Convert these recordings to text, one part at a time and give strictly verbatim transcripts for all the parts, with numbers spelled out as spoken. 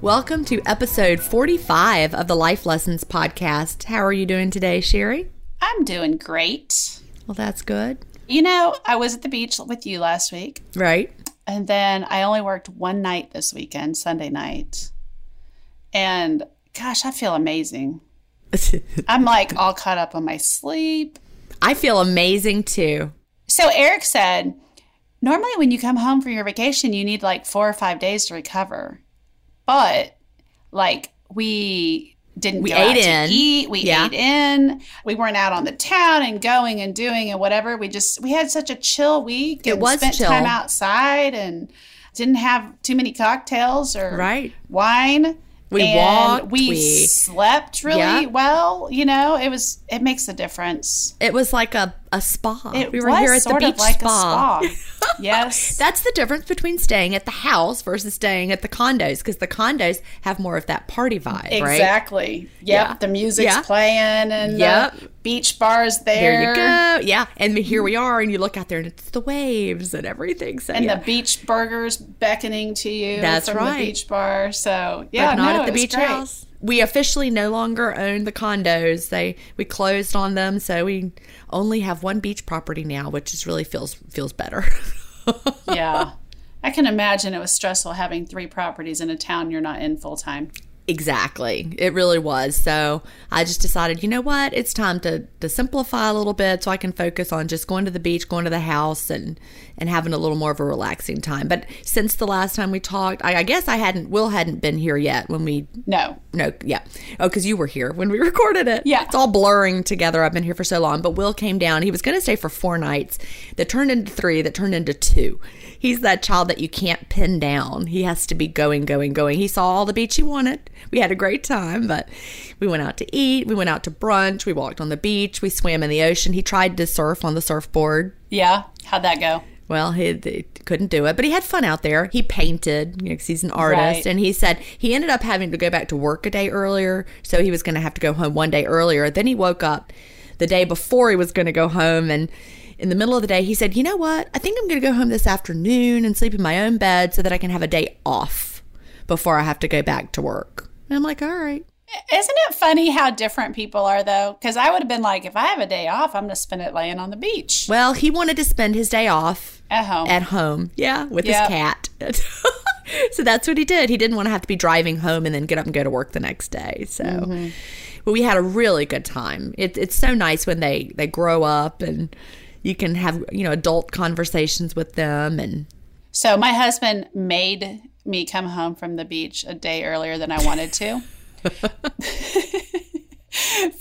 Welcome to episode forty-five of the Life Lessons Podcast. How are you doing today, Sherry? I'm doing great. Well, that's good. You know, I was at the beach with you last week. Right. And then I only worked one night this weekend, Sunday night. And gosh, I feel amazing. I'm like all caught up on my sleep. I feel amazing too. So Eric said, normally when you come home from your vacation, you need like four or five days to recover. But like we didn't we go ate out in. to eat. We yeah. ate in. We weren't out on the town and going and doing and whatever. We just, we had such a chill week. It and was spent chill. time outside and didn't have too many cocktails or right. wine. We and walked. We, we slept really yeah. well. You know, it was. It makes a difference. It was like a, a spa. It we were was here at sort the beach of like spa. A spa. Yes, that's the difference between staying at the house versus staying at the condos, because the condos have more of that party vibe. Exactly. Right? Exactly. Yep. Yeah. The music's yeah. playing and yep. the beach bars there. There you go. Yeah. And here we are, and you look out there, and it's the waves and everything. So, and yeah. the beach burgers beckoning to you. That's from right. the beach bar. So yeah, but not no, at the beach great. house. We officially no longer own the condos. They we closed on them, so we only have one beach property now, which just really feels feels better. Yeah. I can imagine it was stressful having three properties in a town you're not in full time. Exactly. It really was. So I just decided, you know what? It's time to, to simplify a little bit so I can focus on just going to the beach, going to the house, and, and having a little more of a relaxing time. But since the last time we talked, I, I guess I hadn't, Will hadn't been here yet when we... No. No, yeah. Oh, because you were here when we recorded it. Yeah. It's all blurring together. I've been here for so long. But Will came down. He was going to stay for four nights. That turned into three. That turned into two. He's that child that you can't pin down. He has to be going, going, going. He saw all the beach he wanted. We had a great time, but we went out to eat. We went out to brunch. We walked on the beach. We swam in the ocean. He tried to surf on the surfboard. Yeah. How'd that go? Well, he, he couldn't do it, but he had fun out there. He painted, you know, 'cause he's an artist. Right. And he said he ended up having to go back to work a day earlier, so he was going to have to go home one day earlier. Then he woke up the day before he was going to go home, and in the middle of the day, he said, you know what? I think I'm going to go home this afternoon and sleep in my own bed so that I can have a day off before I have to go back to work. And I'm like, all right. Isn't it funny how different people are, though? Because I would have been like, if I have a day off, I'm going to spend it laying on the beach. Well, he wanted to spend his day off. At home. At home. Yeah, with yep. his cat. So that's what he did. He didn't want to have to be driving home and then get up and go to work the next day. So mm-hmm. But we had a really good time. It, it's so nice when they, they grow up and you can have, you know, adult conversations with them. And so my husband made me come home from the beach a day earlier than I wanted to.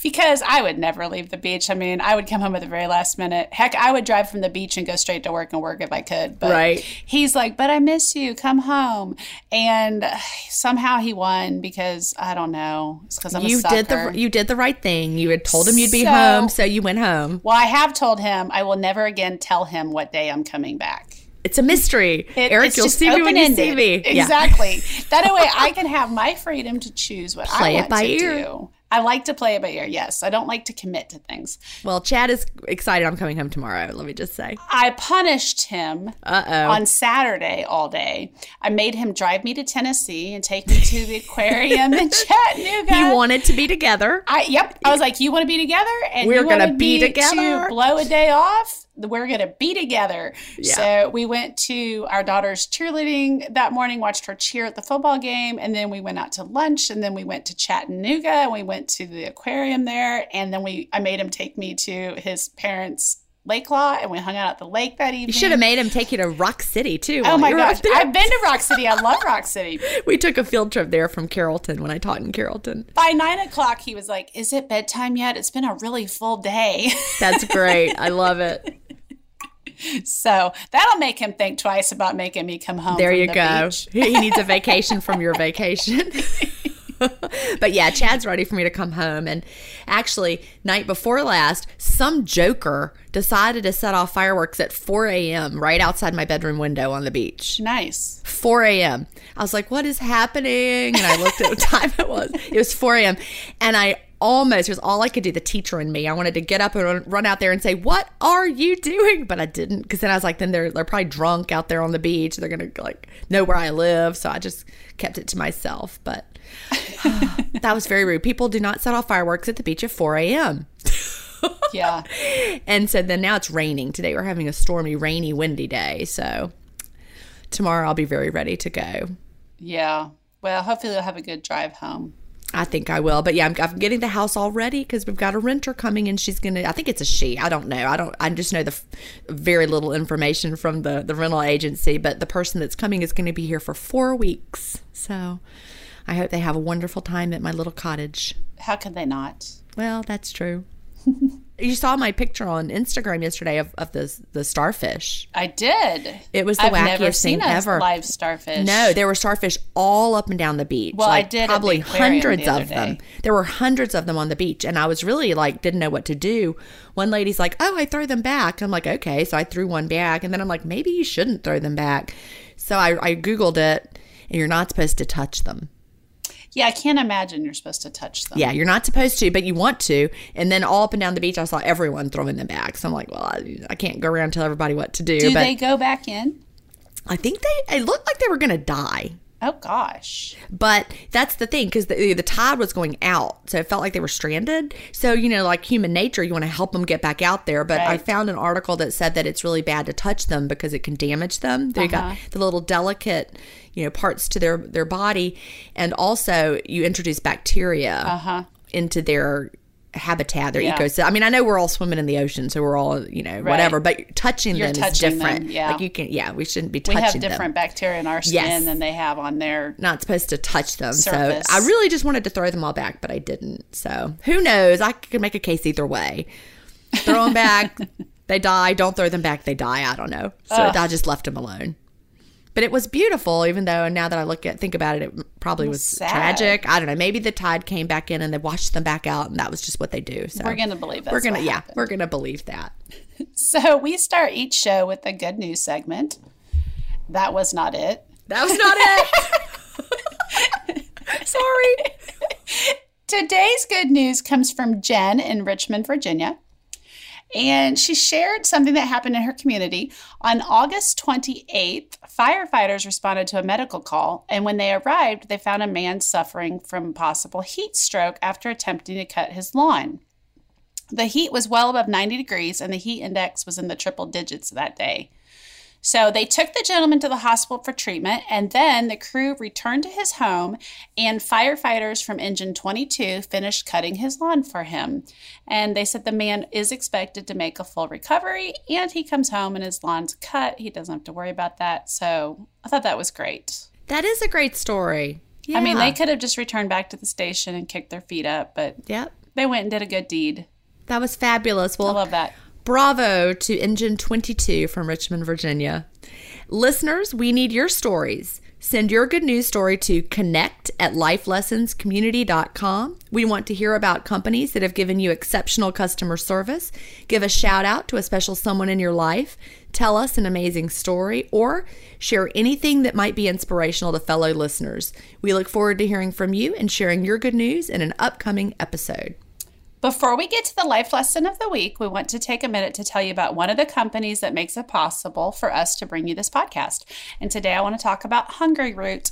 Because I would never leave the beach. I mean, I would come home at the very last minute. Heck, I would drive from the beach and go straight to work and work if I could. But right. he's like, but I miss you. Come home. And somehow he won because, I don't know, it's because I'm you a sucker. Did the, you did the right thing. You had told him you'd be so, home, so you went home. Well, I have told him I will never again tell him what day I'm coming back. It's a mystery. It, Eric, you'll see me when you see me. Exactly. Yeah. That way I can have my freedom to choose what Play I want it by to ear. do. I like to play it by ear, yes. I don't like to commit to things. Well, Chad is excited I'm coming home tomorrow, let me just say. I punished him Uh-oh. on Saturday all day. I made him drive me to Tennessee and take me to the aquarium in Chattanooga. He wanted to be together. I Yep. I was like, you want to be together? And We're you going to be together. To blow a day off? we're going to be together. Yeah. So we went to our daughter's cheerleading that morning, watched her cheer at the football game. And then we went out to lunch, and then we went to Chattanooga, and we went to the aquarium there. And then we, I made him take me to his parents' lake lot, and we hung out at the lake that evening. You should have made him take you to Rock City too. Oh my gosh, I've been to Rock City. I love Rock City. We took a field trip there from Carrollton when I taught in Carrollton. By nine o'clock, he was like, "Is it bedtime yet? It's been a really full day." That's great. I love it. So that'll make him think twice about making me come home. There you go. He needs a vacation from your vacation. But yeah, Chad's ready for me to come home. And actually, night before last, some joker decided to set off fireworks at four a.m. right outside my bedroom window on the beach. Nice. four a.m. I was like, what is happening? And I looked at what time it was. It was four a.m. And I almost, it was all I could do, the teacher in me. I wanted to get up and run out there and say, what are you doing? But I didn't, because then I was like, then they're, they're probably drunk out there on the beach. They're going to like know where I live. So I just kept it to myself. But that was very rude. People do not set off fireworks at the beach at four a.m. Yeah. And so then now it's raining today. We're having a stormy, rainy, windy day. So tomorrow I'll be very ready to go. Yeah. Well, hopefully you'll have a good drive home. I think I will. But yeah, I'm, I'm getting the house all ready because we've got a renter coming in. She's going to, I think it's a she. I don't know. I don't, I just know the f- very little information from the, the rental agency. But the person that's coming is going to be here for four weeks. So I hope they have a wonderful time at my little cottage. How could they not? Well, that's true. You saw my picture on Instagram yesterday of, of the, the starfish. I did. It was the I've wackiest never seen thing a ever. Live starfish. No, there were starfish all up and down the beach. Well, like I did probably hundreds the of day. them. There were hundreds of them on the beach, and I was really like didn't know what to do. One lady's like, "Oh, I throw them back." I'm like, "Okay," so I threw one back, and then I'm like, "Maybe you shouldn't throw them back." So I, I Googled it, and you're not supposed to touch them. Yeah, I can't imagine you're supposed to touch them. Yeah, you're not supposed to, but you want to. And then all up and down the beach, I saw everyone throwing them back. So I'm like, well, I, I can't go around and tell everybody what to do. Do but they go back in? I think they, it looked like they were going to die. Oh, gosh. But that's the thing, because the, the tide was going out, so it felt like they were stranded. So, you know, like human nature, you want to help them get back out there. But right. I found an article that said that it's really bad to touch them because it can damage them. They uh-huh. got the little delicate, you know, parts to their, their body. And also, you introduce bacteria uh-huh. into their habitat, their yeah. ecosystem. I mean, I know we're all swimming in the ocean, so we're all, you know, right. whatever, but touching You're them touching is different. Them, yeah. Like you can, yeah, we shouldn't be touching them. We have different them. bacteria in our skin yes. than they have on their Not supposed to touch them. Surface. So I really just wanted to throw them all back, but I didn't. So who knows? I could make a case either way. Throw them back, they die. Don't throw them back, they die. I don't know. So Ugh. I just left them alone. But it was beautiful, even though now that I look at think about it, it probably was Sad. tragic. I don't know. Maybe the tide came back in and they washed them back out, and that was just what they do. So we're gonna believe that. We're gonna, yeah, happened. we're gonna believe that. So we start each show with a good news segment. That was not it. That was not it. Sorry. Today's good news comes from Jen in Richmond, Virginia. And she shared something that happened in her community. On August twenty-eighth, firefighters responded to a medical call, and when they arrived, they found a man suffering from possible heat stroke after attempting to cut his lawn. The heat was well above ninety degrees, and the heat index was in the triple digits that day. So they took the gentleman to the hospital for treatment, and then the crew returned to his home, and firefighters from Engine twenty-two finished cutting his lawn for him. And they said the man is expected to make a full recovery, and he comes home and his lawn's cut. He doesn't have to worry about that. So I thought that was great. That is a great story. Yeah. I mean, they could have just returned back to the station and kicked their feet up, but yep. they went and did a good deed. That was fabulous. Well, I love that. Bravo to Engine twenty-two from Richmond, Virginia. Listeners, we need your stories. Send your good news story to connect at lifelessonscommunity.com. We want to hear about companies that have given you exceptional customer service. Give a shout out to a special someone in your life. Tell us an amazing story, or share anything that might be inspirational to fellow listeners. We look forward to hearing from you and sharing your good news in an upcoming episode. Before we get to the life lesson of the week, we want to take a minute to tell you about one of the companies that makes it possible for us to bring you this podcast. And today I want to talk about Hungryroot.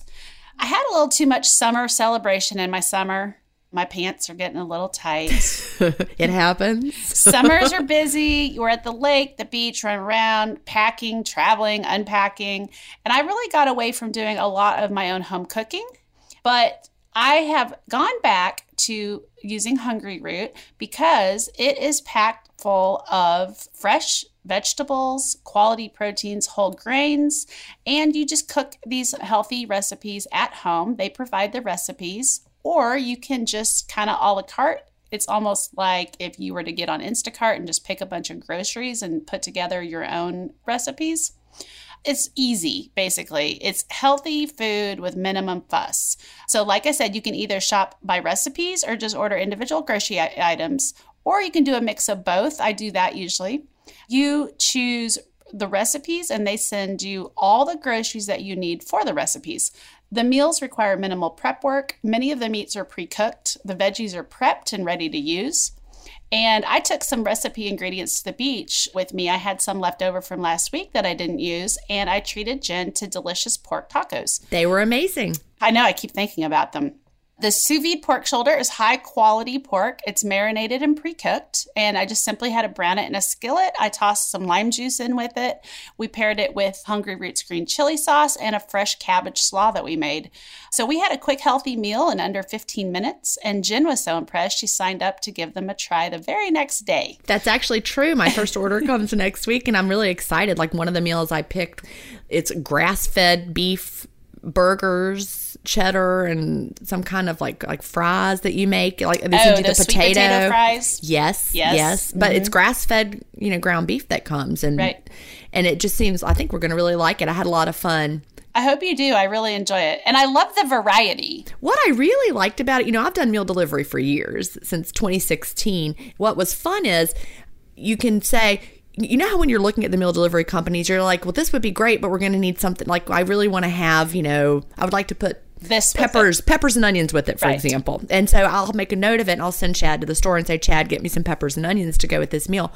I had a little too much summer celebration in my summer. My pants are getting a little tight. It happens. Summers are busy. You're at the lake, the beach, running around, packing, traveling, unpacking. And I really got away from doing a lot of my own home cooking. But I have gone back to using Hungryroot because it is packed full of fresh vegetables, quality proteins, whole grains, and you just cook these healthy recipes at home. They provide the recipes. Or you can just kind of a la carte. It's almost like if you were to get on Instacart and just pick a bunch of groceries and put together your own recipes. It's easy, basically. It's healthy food with minimum fuss. So like I said, you can either shop by recipes or just order individual grocery items, or you can do a mix of both. I do that usually. You choose the recipes and they send you all the groceries that you need for the recipes. The meals require minimal prep work. Many of the meats are pre-cooked. The veggies are prepped and ready to use. And I took some recipe ingredients to the beach with me. I had some left over from last week that I didn't use, and I treated Jen to delicious pork tacos. They were amazing. I know, I keep thinking about them. The sous vide pork shoulder is high quality pork. It's marinated and pre-cooked. And I just simply had to brown it in a skillet. I tossed some lime juice in with it. We paired it with Hungryroot's green chili sauce and a fresh cabbage slaw that we made. So we had a quick, healthy meal in under fifteen minutes. And Jen was so impressed, she signed up to give them a try the very next day. That's actually true. My first order comes next week, and I'm really excited. Like one of the meals I picked, it's grass-fed beef burgers, cheddar, and some kind of like like fries that you make. Like they send you the potato. Sweet potato fries. Yes, yes, yes. Mm-hmm. But it's grass fed, you know, ground beef that comes, and right. and it just seems. I think we're going to really like it. I had a lot of fun. I hope you do. I really enjoy it. And I love the variety. What I really liked about it, you know, I've done meal delivery for years, since twenty sixteen. What was fun is you can say, you know how when you're looking at the meal delivery companies, you're like, well, this would be great, but we're going to need something. Like, I really want to have, you know, I would like to put this peppers, peppers and onions with it, for right. example. And so I'll make a note of it, and I'll send Chad to the store and say, Chad, get me some peppers and onions to go with this meal.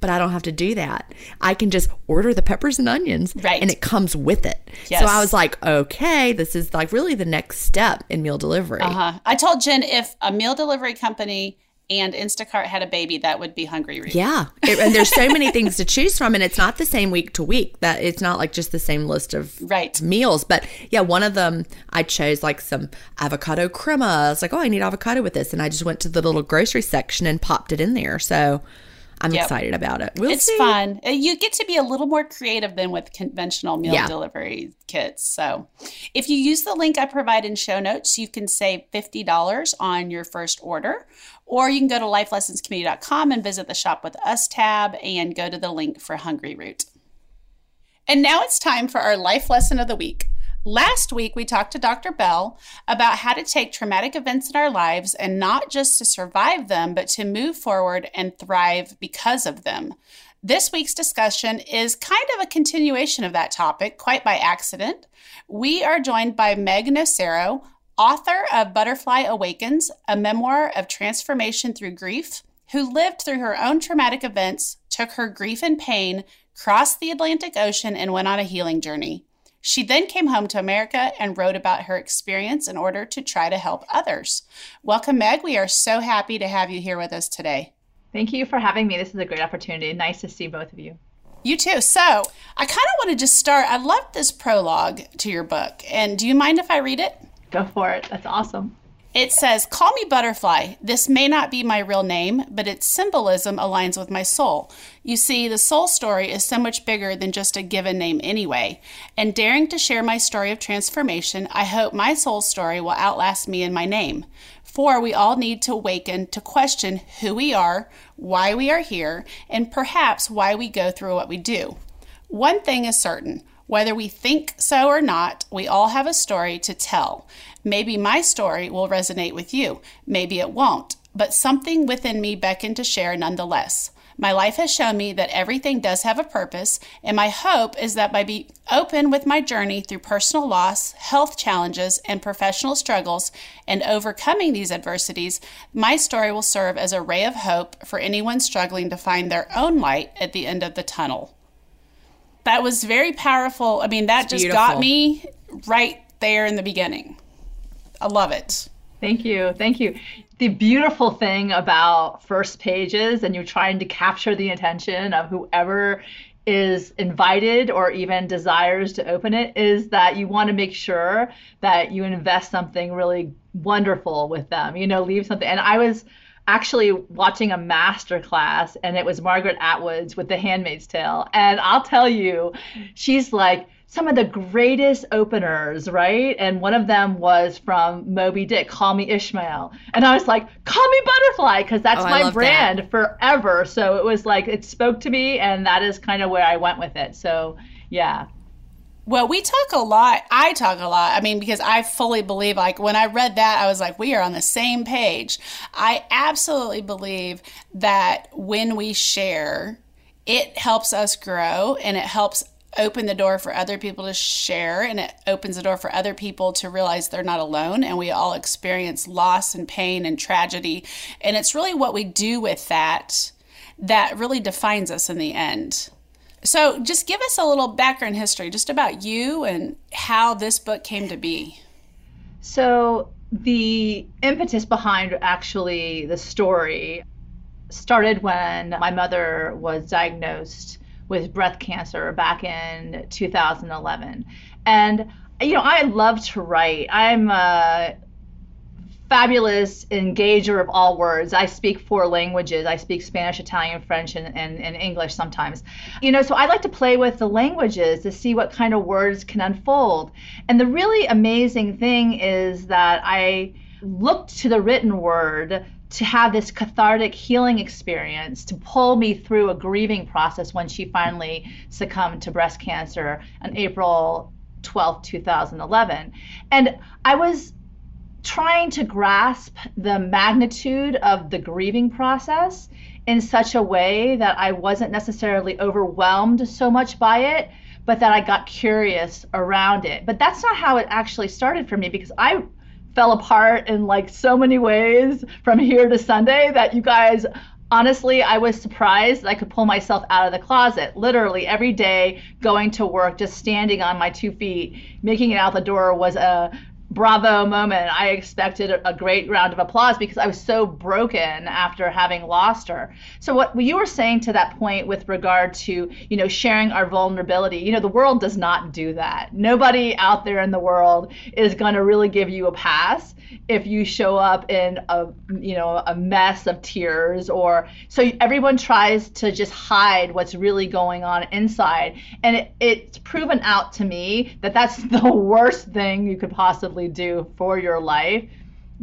But I don't have to do that. I can just order the peppers and onions, right. and it comes with it. Yes. So I was like, okay, this is like really the next step in meal delivery. Uh-huh. I told Jen if a meal delivery company and Instacart had a baby, that would be Hungryroot. Yeah. It, and there's so many things to choose from, and it's not the same week to week. That it's not like just the same list of right. meals. But yeah, one of them, I chose like some avocado crema. I was like, oh, I need avocado with this. And I just went to the little grocery section and popped it in there. So I'm yep. excited about it. We'll it's see. Fun. You get to be a little more creative than with conventional meal yeah. delivery kits. So if you use the link I provide in show notes, you can save fifty dollars on your first order. Or you can go to life lessons community dot com and visit the Shop With Us tab and go to the link for Hungryroot. And now it's time for our life lesson of the week. Last week, we talked to Doctor Bell about how to take traumatic events in our lives and not just to survive them, but to move forward and thrive because of them. This week's discussion is kind of a continuation of that topic, quite by accident. We are joined by Meg Nocero, author of Butterfly Awakens, a memoir of transformation through grief, who lived through her own traumatic events, took her grief and pain, crossed the Atlantic Ocean, and went on a healing journey. She then came home to America and wrote about her experience in order to try to help others. Welcome, Meg. We are so happy to have you here with us today. Thank you for having me. This is a great opportunity. Nice to see both of you. You too. So I kind of want to just start. I loved this prologue to your book. And do you mind if I read it? Go for it. That's awesome. It says, "Call me Butterfly. This may not be my real name, but its symbolism aligns with my soul. You see, the soul story is so much bigger than just a given name anyway. And daring to share my story of transformation, I hope my soul story will outlast me in my name. For we all need to awaken to question who we are, why we are here, and perhaps why we go through what we do. One thing is certain. Whether we think so or not, we all have a story to tell. Maybe my story will resonate with you. Maybe it won't, but something within me beckoned to share nonetheless. My life has shown me that everything does have a purpose, and my hope is that by being open with my journey through personal loss, health challenges, and professional struggles, and overcoming these adversities, my story will serve as a ray of hope for anyone struggling to find their own light at the end of the tunnel." That was very powerful. I mean, that it's just beautiful. Got me right there in the beginning. I love it. Thank you. Thank you. the beautiful thing about first pages, and you're trying to capture the attention of whoever is invited or even desires to open it, is that you want to make sure that you invest something really wonderful with them, you know, leave something. And I was actually watching a master class, and it was Margaret Atwood's with The Handmaid's Tale. And I'll tell you, she's like some of the greatest openers, right? And one of them was from Moby Dick, Call Me Ishmael. And I was like, call me Butterfly, because that's oh, my brand that. forever. So it was like, it spoke to me, and that is kind of where I went with it. So, yeah. Well, we talk a lot. I talk a lot. I mean, because I fully believe, like, when I read that, I was like, we are on the same page. I absolutely believe that when we share, it helps us grow, and it helps open the door for other people to share, and it opens the door for other people to realize they're not alone, and we all experience loss and pain and tragedy. And it's really what we do with that that really defines us in the end. So just give us a little background history just about you and how this book came to be. So the impetus behind actually the story started when my mother was diagnosed with breast cancer back in two thousand eleven. And, you know, I love to write. I'm a fabulous engager of all words. I speak four languages. I speak Spanish, Italian, French, and, and, and English sometimes. You know, so I like to play with the languages to see what kind of words can unfold. And the really amazing thing is that I looked to the written word to have this cathartic healing experience to pull me through a grieving process when she finally succumbed to breast cancer on April twelfth, two thousand eleven. And I was trying to grasp the magnitude of the grieving process in such a way that I wasn't necessarily overwhelmed so much by it, but that I got curious around it. But that's not how it actually started for me, because I fell apart in like so many ways from here to Sunday that you guys, honestly, I was surprised that I could pull myself out of the closet. Literally every day going to work, just standing on my two feet, making it out the door was a bravo moment. I expected a great round of applause because I was so broken after having lost her. So what you were saying to that point with regard to, you know, sharing our vulnerability, you know, the world does not do that. Nobody out there in the world is going to really give you a pass if you show up in a, you know, a mess of tears, or so everyone tries to just hide what's really going on inside. And it, it's proven out to me that that's the worst thing you could possibly do for your life,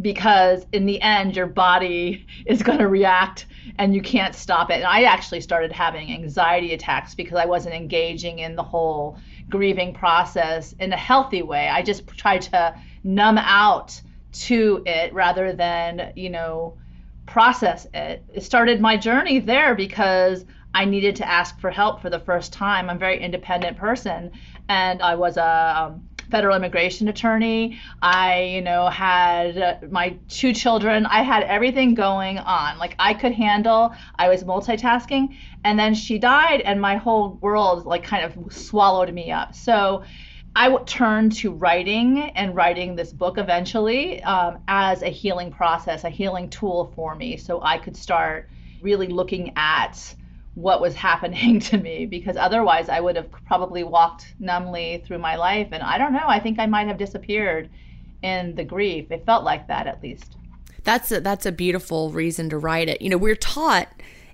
because in the end your body is going to react and you can't stop it. And I actually started having anxiety attacks because I wasn't engaging in the whole grieving process in a healthy way. I just tried to numb out to it rather than, you know, process it. It started my journey there because I needed to ask for help for the first time. I'm a very independent person, and I was a um, federal immigration attorney. I, you know, had my two children. I had everything going on. Like I could handle, I was multitasking, and then she died and my whole world like kind of swallowed me up. So I turned to writing and writing this book eventually um, as a healing process, a healing tool for me. So I could start really looking at what was happening to me, because otherwise I would have probably walked numbly through my life. And I don't know, I think I might have disappeared in the grief. It felt like that, at least. That's a, that's a beautiful reason to write it. You know, we're taught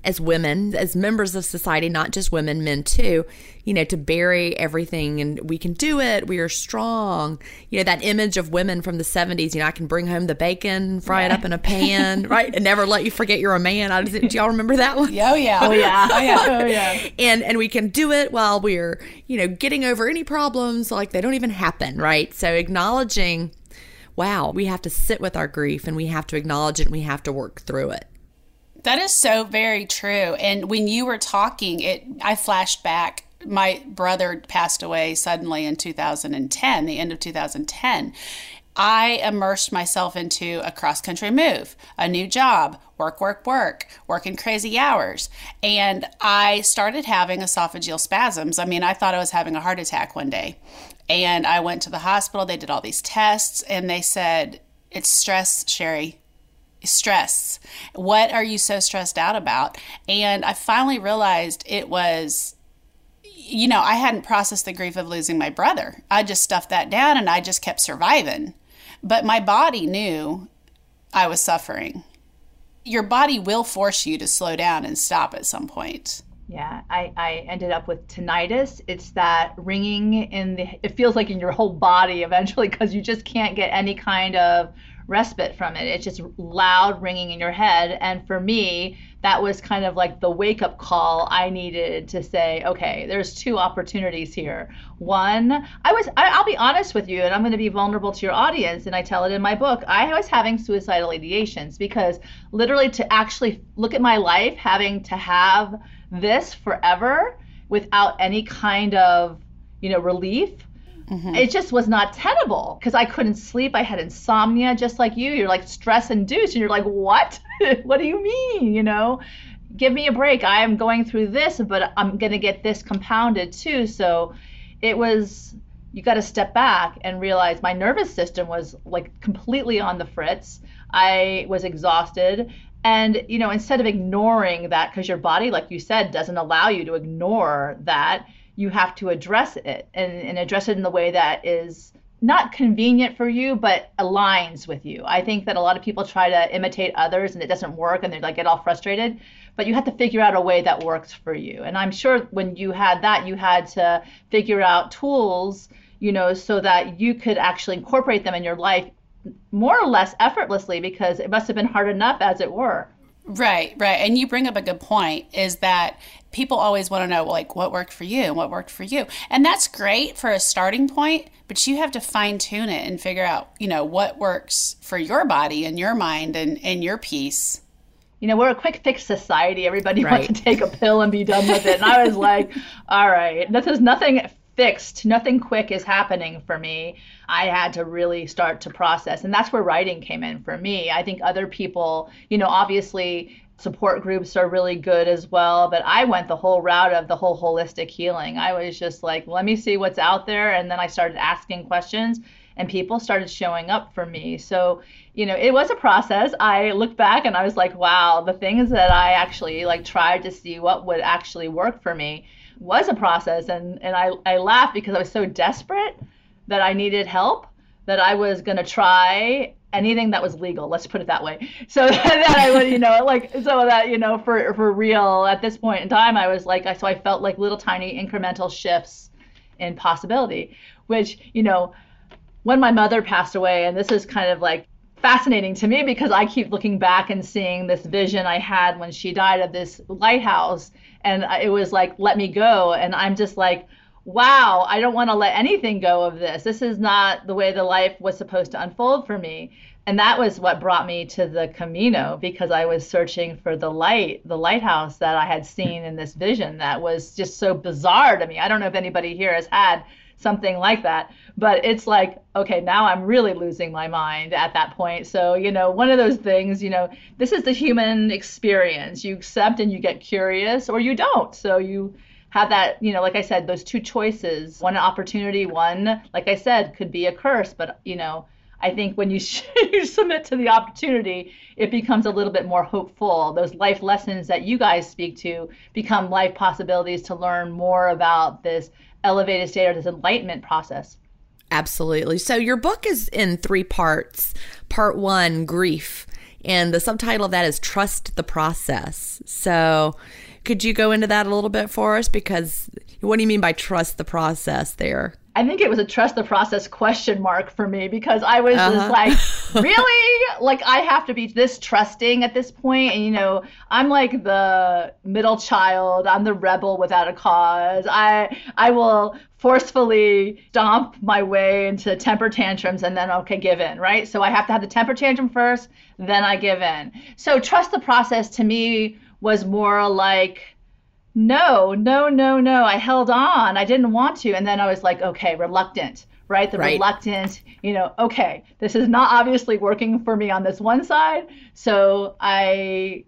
as women, as members of society, not just women, men too, you know, to bury everything, and we can do it. We are strong. You know, that image of women from the seventies, you know, I can bring home the bacon, fry yeah. it up in a pan, right? And never let you forget you're a man. I just, do y'all remember that one? Oh, yeah. Oh, yeah. Oh, yeah. Oh, yeah. And, and we can do it while we're, you know, getting over any problems, like they don't even happen, right? So acknowledging, wow, we have to sit with our grief, and we have to acknowledge it, and we have to work through it. That is so very true. And when you were talking, it I flashed back. My brother passed away suddenly in two thousand ten, the end of two thousand ten. I immersed myself into a cross-country move, a new job, work, work, work, working crazy hours. And I started having esophageal spasms. I mean, I thought I was having a heart attack one day. And I went to the hospital. They did all these tests, and they said, it's stress, Sherry. stress. What are you so stressed out about? And I finally realized it was, you know, I hadn't processed the grief of losing my brother. I just stuffed that down and I just kept surviving. But my body knew I was suffering. Your body will force you to slow down and stop at some point. Yeah, I, I ended up with tinnitus. It's that ringing in the, it feels like in your whole body eventually, because you just can't get any kind of respite from it. It's just loud ringing in your head. And for me, that was kind of like the wake-up call I needed to say, okay, there's two opportunities here. One, I was, I, I'll be honest with you, and I'm going to be vulnerable to your audience, and I tell it in my book, I was having suicidal ideations, because literally to actually look at my life, having to have this forever without any kind of, you know, relief, mm-hmm. It just was not tenable, because I couldn't sleep. I had insomnia, just like you. You're like stress induced, and you're like, what? What do you mean? You know, give me a break. I am going through this, but I'm going to get this compounded too. So it was, you got to step back and realize my nervous system was like completely on the fritz. I was exhausted. And, you know, instead of ignoring that, because your body, like you said, doesn't allow you to ignore that, you have to address it and, and address it in the way that is not convenient for you, but aligns with you. I think that a lot of people try to imitate others and it doesn't work, and they like get all frustrated, but you have to figure out a way that works for you. And I'm sure when you had that, you had to figure out tools, you know, so that you could actually incorporate them in your life more or less effortlessly, because it must have been hard enough as it were. Right, right. And you bring up a good point, is that people always want to know, like, what worked for you and what worked for you. And that's great for a starting point, but you have to fine tune it and figure out, you know, what works for your body and your mind and, and your peace. You know, we're a quick fix society. Everybody right. wants to take a pill and be done with it. And I was like, all right, this is nothing fixed. Nothing quick is happening for me. I had to really start to process. And that's where writing came in for me. I think other people, you know, obviously support groups are really good as well, but I went the whole route of the whole holistic healing. I was just like, let me see what's out there. And then I started asking questions and people started showing up for me. So, you know, it was a process. I looked back and I was like, wow, the things that I actually like tried to see what would actually work for me was a process. And, and I, I laughed because I was so desperate that I needed help, that I was going to try anything that was legal, let's put it that way. So that I would, you know, like, so that, you know, for, for real, at this point in time, I was like, I, so I felt like little tiny incremental shifts in possibility, which, you know, when my mother passed away, and this is kind of like fascinating to me because I keep looking back and seeing this vision I had when she died of this lighthouse. And it was like, let me go. And I'm just like, wow, I don't want to let anything go of this. This is not the way the life was supposed to unfold for me. And that was what brought me to the Camino, because I was searching for the light, the lighthouse that I had seen in this vision that was just so bizarre to me. I don't know if anybody here has had something like that, but it's like, okay, now I'm really losing my mind at that point. So, you know, one of those things, you know, this is the human experience. You accept and you get curious, or you don't. So you have that, you know, like I said, those two choices, one opportunity, one, like I said, could be a curse. But, you know, I think when you, you submit to the opportunity, it becomes a little bit more hopeful. Those life lessons that you guys speak to become life possibilities to learn more about this elevated state or this enlightenment process. Absolutely. So your book is in three parts. Part one, grief. And the subtitle of that is Trust the Process. So could you go into that a little bit for us? Because what do you mean by trust the process there? I think it was a trust the process question mark for me, because I was uh-huh. just like, really? Like, I have to be this trusting at this point. And, you know, I'm like the middle child. I'm the rebel without a cause. I I will forcefully stomp my way into temper tantrums and then, okay, give in, right? So I have to have the temper tantrum first, then I give in. So trust the process to me was more like, no, no, no, no. I held on. I didn't want to. And then I was like, okay, reluctant, right? The right. reluctant, you know, okay, this is not obviously working for me on this one side. So I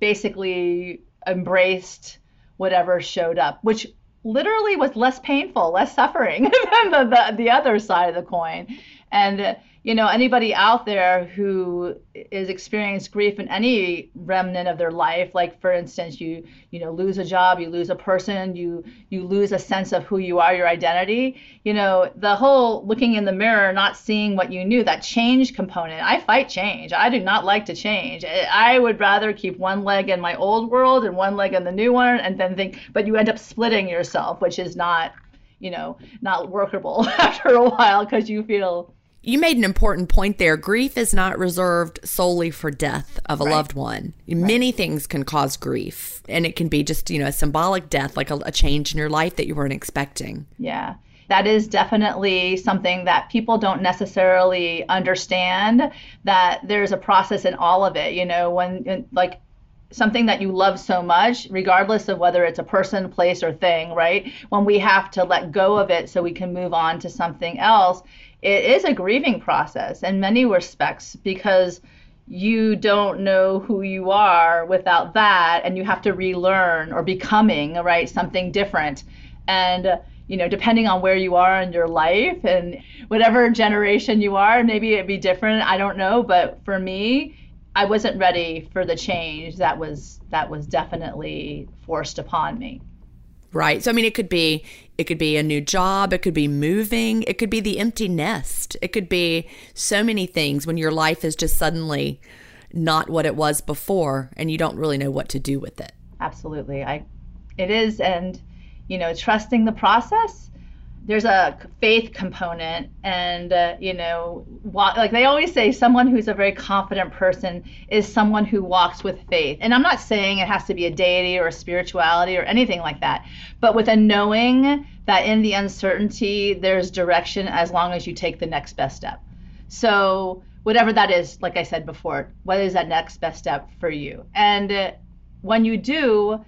basically embraced whatever showed up, which literally was less painful, less suffering than the, the, the other side of the coin. And, you know, anybody out there who is experiencing grief in any remnant of their life, like, for instance, you, you know, lose a job, you lose a person, you, you lose a sense of who you are, your identity, you know, the whole looking in the mirror, not seeing what you knew, that change component. I fight change. I do not like to change. I would rather keep one leg in my old world and one leg in the new one, and then think, but you end up splitting yourself, which is not, you know, not workable after a while, because you feel... You made an important point there. Grief is not reserved solely for death of a right. loved one. Right. Many things can cause grief, and it can be just, you know, a symbolic death, like a, a change in your life that you weren't expecting. Yeah, that is definitely something that people don't necessarily understand, that there's a process in all of it. You know, when, like, something that you love so much, regardless of whether it's a person, place, or thing, right? When we have to let go of it so we can move on to something else, it is a grieving process in many respects, because you don't know who you are without that, and you have to relearn or becoming, right, something different. And uh, you know, depending on where you are in your life and whatever generation you are, maybe it'd be different, I don't know, but for me, I wasn't ready for the change that was that was definitely forced upon me. Right. So, I mean, it could be it could be a new job. It could be moving. It could be the empty nest. It could be so many things when your life is just suddenly not what it was before, and you don't really know what to do with it. Absolutely. I, it is. And, you know, trusting the process. There's a faith component, and, uh, you know, walk, like they always say, someone who's a very confident person is someone who walks with faith. And I'm not saying it has to be a deity or a spirituality or anything like that, but with a knowing that in the uncertainty, there's direction as long as you take the next best step. So whatever that is, like I said before, what is that next best step for you? And uh, when you do,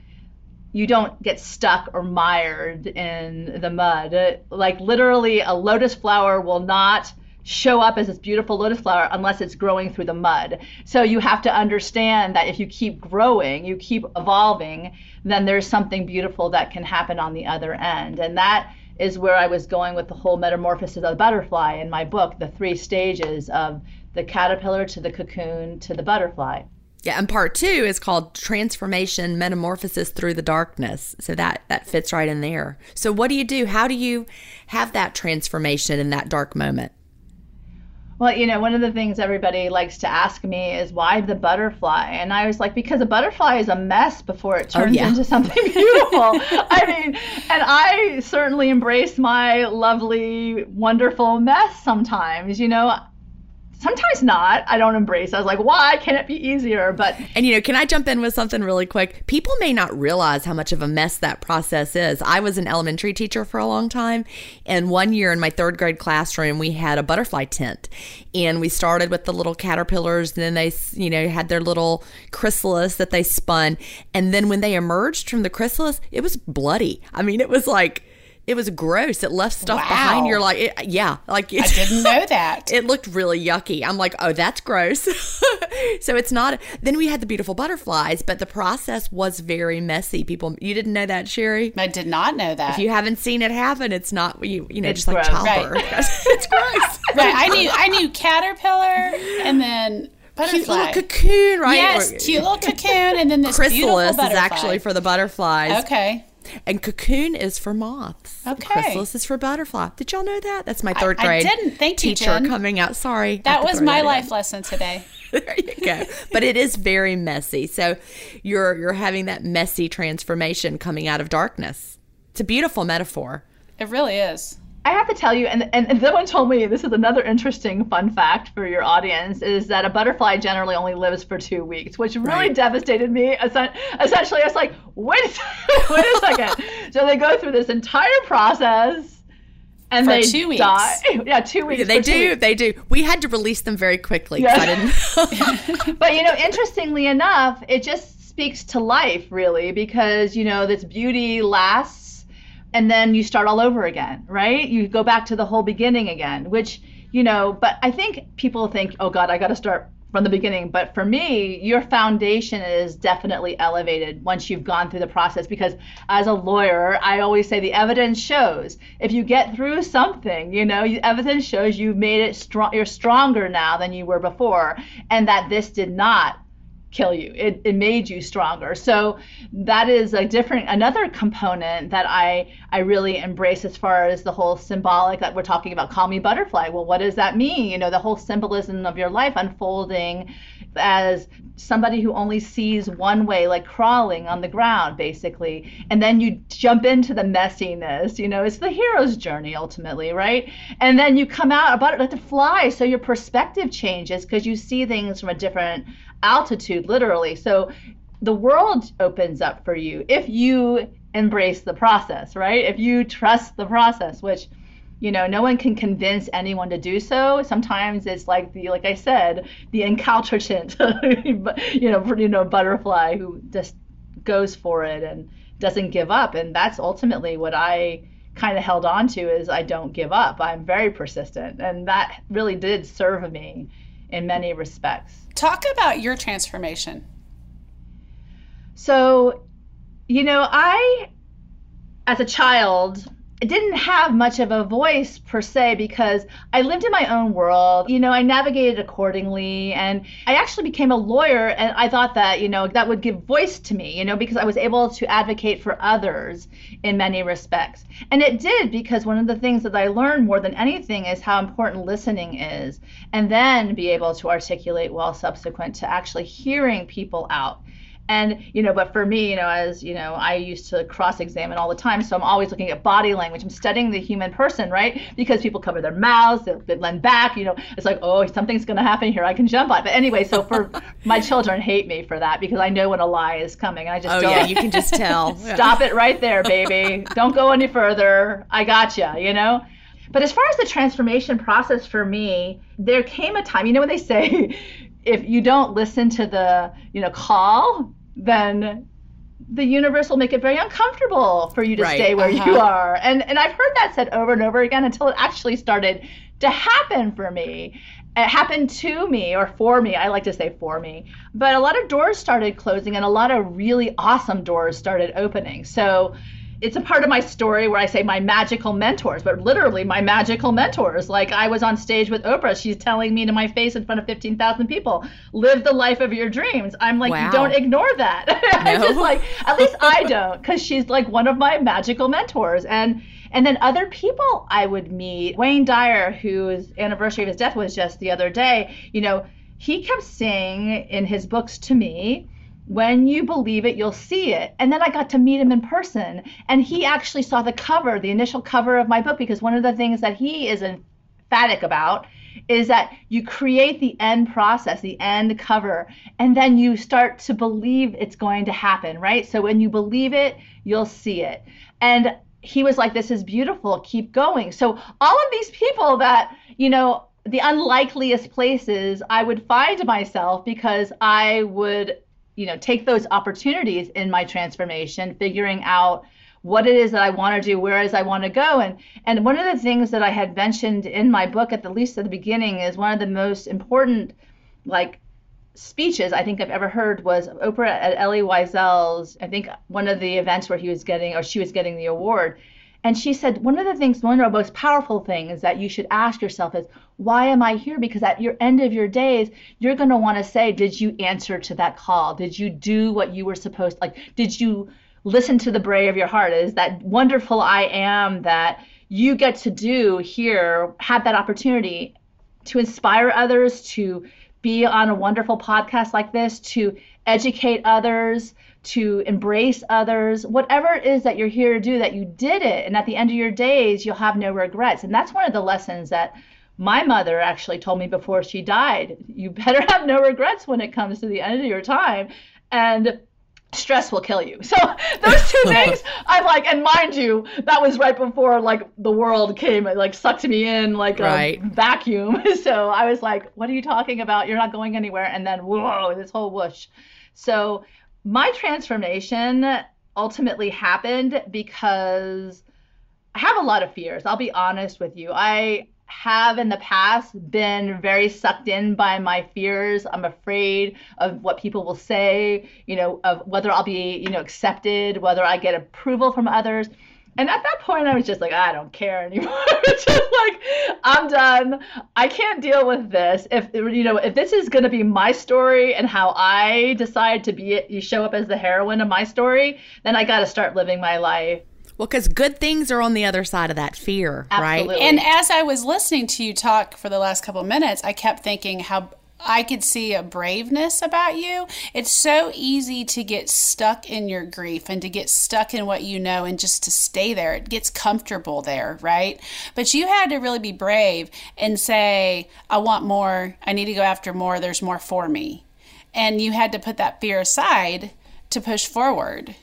you don't get stuck or mired in the mud. Like, literally, a lotus flower will not show up as this beautiful lotus flower unless it's growing through the mud. So you have to understand that if you keep growing, you keep evolving, then there's something beautiful that can happen on the other end. And that is where I was going with the whole metamorphosis of the butterfly in my book, the three stages of the caterpillar to the cocoon to the butterfly. Yeah, and part two is called Transformation, Metamorphosis Through the Darkness. So that, that fits right in there. So what do you do? How do you have that transformation in that dark moment? Well, you know, one of the things everybody likes to ask me is, why the butterfly? And I was like, because a butterfly is a mess before it turns oh, yeah. into something beautiful. I mean, and I certainly embrace my lovely, wonderful mess sometimes, you know. Sometimes not. I don't embrace. I was like, why can't it be easier? But and, you know, can I jump in with something really quick? People may not realize how much of a mess that process is. I was an elementary teacher for a long time. And one year in my third grade classroom, we had a butterfly tent. And we started with the little caterpillars. And then they, you know, had their little chrysalis that they spun. And then when they emerged from the chrysalis, it was bloody. I mean, it was like... It was gross. It left stuff wow. behind. You're like, it, yeah. like it, I didn't know that. It looked really yucky. I'm like, oh, that's gross. So it's not. Then we had the beautiful butterflies, but the process was very messy. People, you didn't know that, Sherry? I did not know that. If you haven't seen it happen, it's not, you, you know, it's just gross. Like childbirth. Right. It's gross. Right. I knew, I knew caterpillar and then... Cute little cocoon, right? Yes, or, cute little cocoon and then this chrysalis beautiful butterfly. Chrysalis is actually for the butterflies. Okay. And cocoon is for moths. Okay. Chrysalis is for butterfly. Did y'all know that? That's my third grade I, I didn't. Thank you, Jen. Teacher coming out. Sorry. That was my life lesson today. There you go. But it is very messy. So you're you're having that messy transformation coming out of darkness. It's a beautiful metaphor. It really is. I have to tell you, and, and, and someone told me, this is another interesting fun fact for your audience, is that a butterfly generally only lives for two weeks, which really right. devastated me. Essentially, I was like, wait a second. Wait a second. So they go through this entire process. And for they two weeks. Die. Yeah, two weeks. Yeah, they do. Weeks. They do. We had to release them very quickly. Yes. I didn't. But, you know, interestingly enough, it just speaks to life, really, because, you know, this beauty lasts. And then you start all over again, right? You go back to the whole beginning again, which, you know, but I think people think, oh, God, I got to start from the beginning. But for me, your foundation is definitely elevated once you've gone through the process, because as a lawyer, I always say the evidence shows. If you get through something, you know, you, evidence shows you've made it strong. You're stronger now than you were before, and that this did not kill you. It, it made you stronger. So that is a different, another component that I, I really embrace as far as the whole symbolic that we're talking about. Call me butterfly. Well, what does that mean? You know, the whole symbolism of your life unfolding as somebody who only sees one way, like crawling on the ground, basically. And then you jump into the messiness, you know, it's the hero's journey ultimately, right? And then you come out about it like to fly. So your perspective changes because you see things from a different altitude, literally. So the world opens up for you if you embrace the process, right? If you trust the process, which, you know, no one can convince anyone to do so. Sometimes it's like the, like I said, the incaltricant, you know, you know, butterfly who just goes for it and doesn't give up. And that's ultimately what I kind of held on to, is I don't give up. I'm very persistent, and that really did serve me in many respects. Talk about your transformation. So, you know, I, as a child, didn't have much of a voice per se, because I lived in my own world. You know, I navigated accordingly, and I actually became a lawyer, and I thought that, you know, that would give voice to me, you know, because I was able to advocate for others in many respects. And it did, because one of the things that I learned more than anything is how important listening is, and then be able to articulate well subsequent to actually hearing people out. And, you know, but for me, you know, as, you know, I used to cross-examine all the time, so I'm always looking at body language. I'm studying the human person, right? Because people cover their mouths, they lend back, you know, it's like, oh, something's going to happen here, I can jump on. But anyway, so for my children hate me for that, because I know when a lie is coming, and I just oh, don't. Oh, yeah, you can just tell. Stop it right there, baby. Don't go any further. I gotcha, you know? But as far as the transformation process for me, there came a time, you know, when they say, if you don't listen to the, you know, call, then the universe will make it very uncomfortable for you to right. stay where uh-huh. you are. And and I've heard that said over and over again until it actually started to happen for me. It happened to me, or for me. I like to say for me. But a lot of doors started closing, and a lot of really awesome doors started opening. So it's a part of my story where I say my magical mentors, but literally my magical mentors. Like, I was on stage with Oprah. She's telling me to my face in front of fifteen thousand people, live the life of your dreams. I'm like, wow. Don't ignore that. No. I'm just like, at least I don't, because she's like one of my magical mentors. And and then other people I would meet. Wayne Dyer, whose anniversary of his death was just the other day, you know, he kept saying in his books to me, when you believe it, you'll see it. And then I got to meet him in person, and he actually saw the cover, the initial cover of my book, because one of the things that he is emphatic about is that you create the end process, the end cover, and then you start to believe it's going to happen, right? So when you believe it, you'll see it. And he was like, this is beautiful, keep going. So all of these people that, you know, the unlikeliest places I would find myself, because I would, you know, take those opportunities in my transformation, figuring out what it is that I want to do, where is I want to go. And and one of the things that I had mentioned in my book, at the least at the beginning, is one of the most important, like, speeches I think I've ever heard was Oprah at Elie Wiesel's, I think one of the events where he was getting, or she was getting the award. And she said, one of the things, one of the most powerful things that you should ask yourself is, why am I here? Because at your end of your days, you're going to want to say, did you answer to that call? Did you do what you were supposed to? Like, did you listen to the bray of your heart? Is that wonderful I am that you get to do here, have that opportunity to inspire others, to be on a wonderful podcast like this, to educate others, to embrace others, whatever it is that you're here to do, that you did it. And at the end of your days, you'll have no regrets. And that's one of the lessons that my mother actually told me before she died. You better have no regrets when it comes to the end of your time. And stress will kill you. So those two things, I'm like, and mind you, that was right before, like, the world came and, like, sucked me in like right. a vacuum. So I was like, what are you talking about? You're not going anywhere. And then, whoa, this whole whoosh. So my transformation ultimately happened because I have a lot of fears. I'll be honest with you. I have in the past been very sucked in by my fears. I'm afraid of what people will say, you know, of whether I'll be, you know, accepted, whether I get approval from others. And at that point, I was just like, I don't care anymore. Just like, I'm done. I can't deal with this. If, you know, if this is going to be my story and how I decide to be, you show up as the heroine of my story, then I got to start living my life. Well, because good things are on the other side of that fear, absolutely, right? And as I was listening to you talk for the last couple of minutes, I kept thinking how I could see a braveness about you. It's so easy to get stuck in your grief and to get stuck in what you know and just to stay there. It gets comfortable there, right? But you had to really be brave and say, I want more. I need to go after more. There's more for me. And you had to put that fear aside to push forward.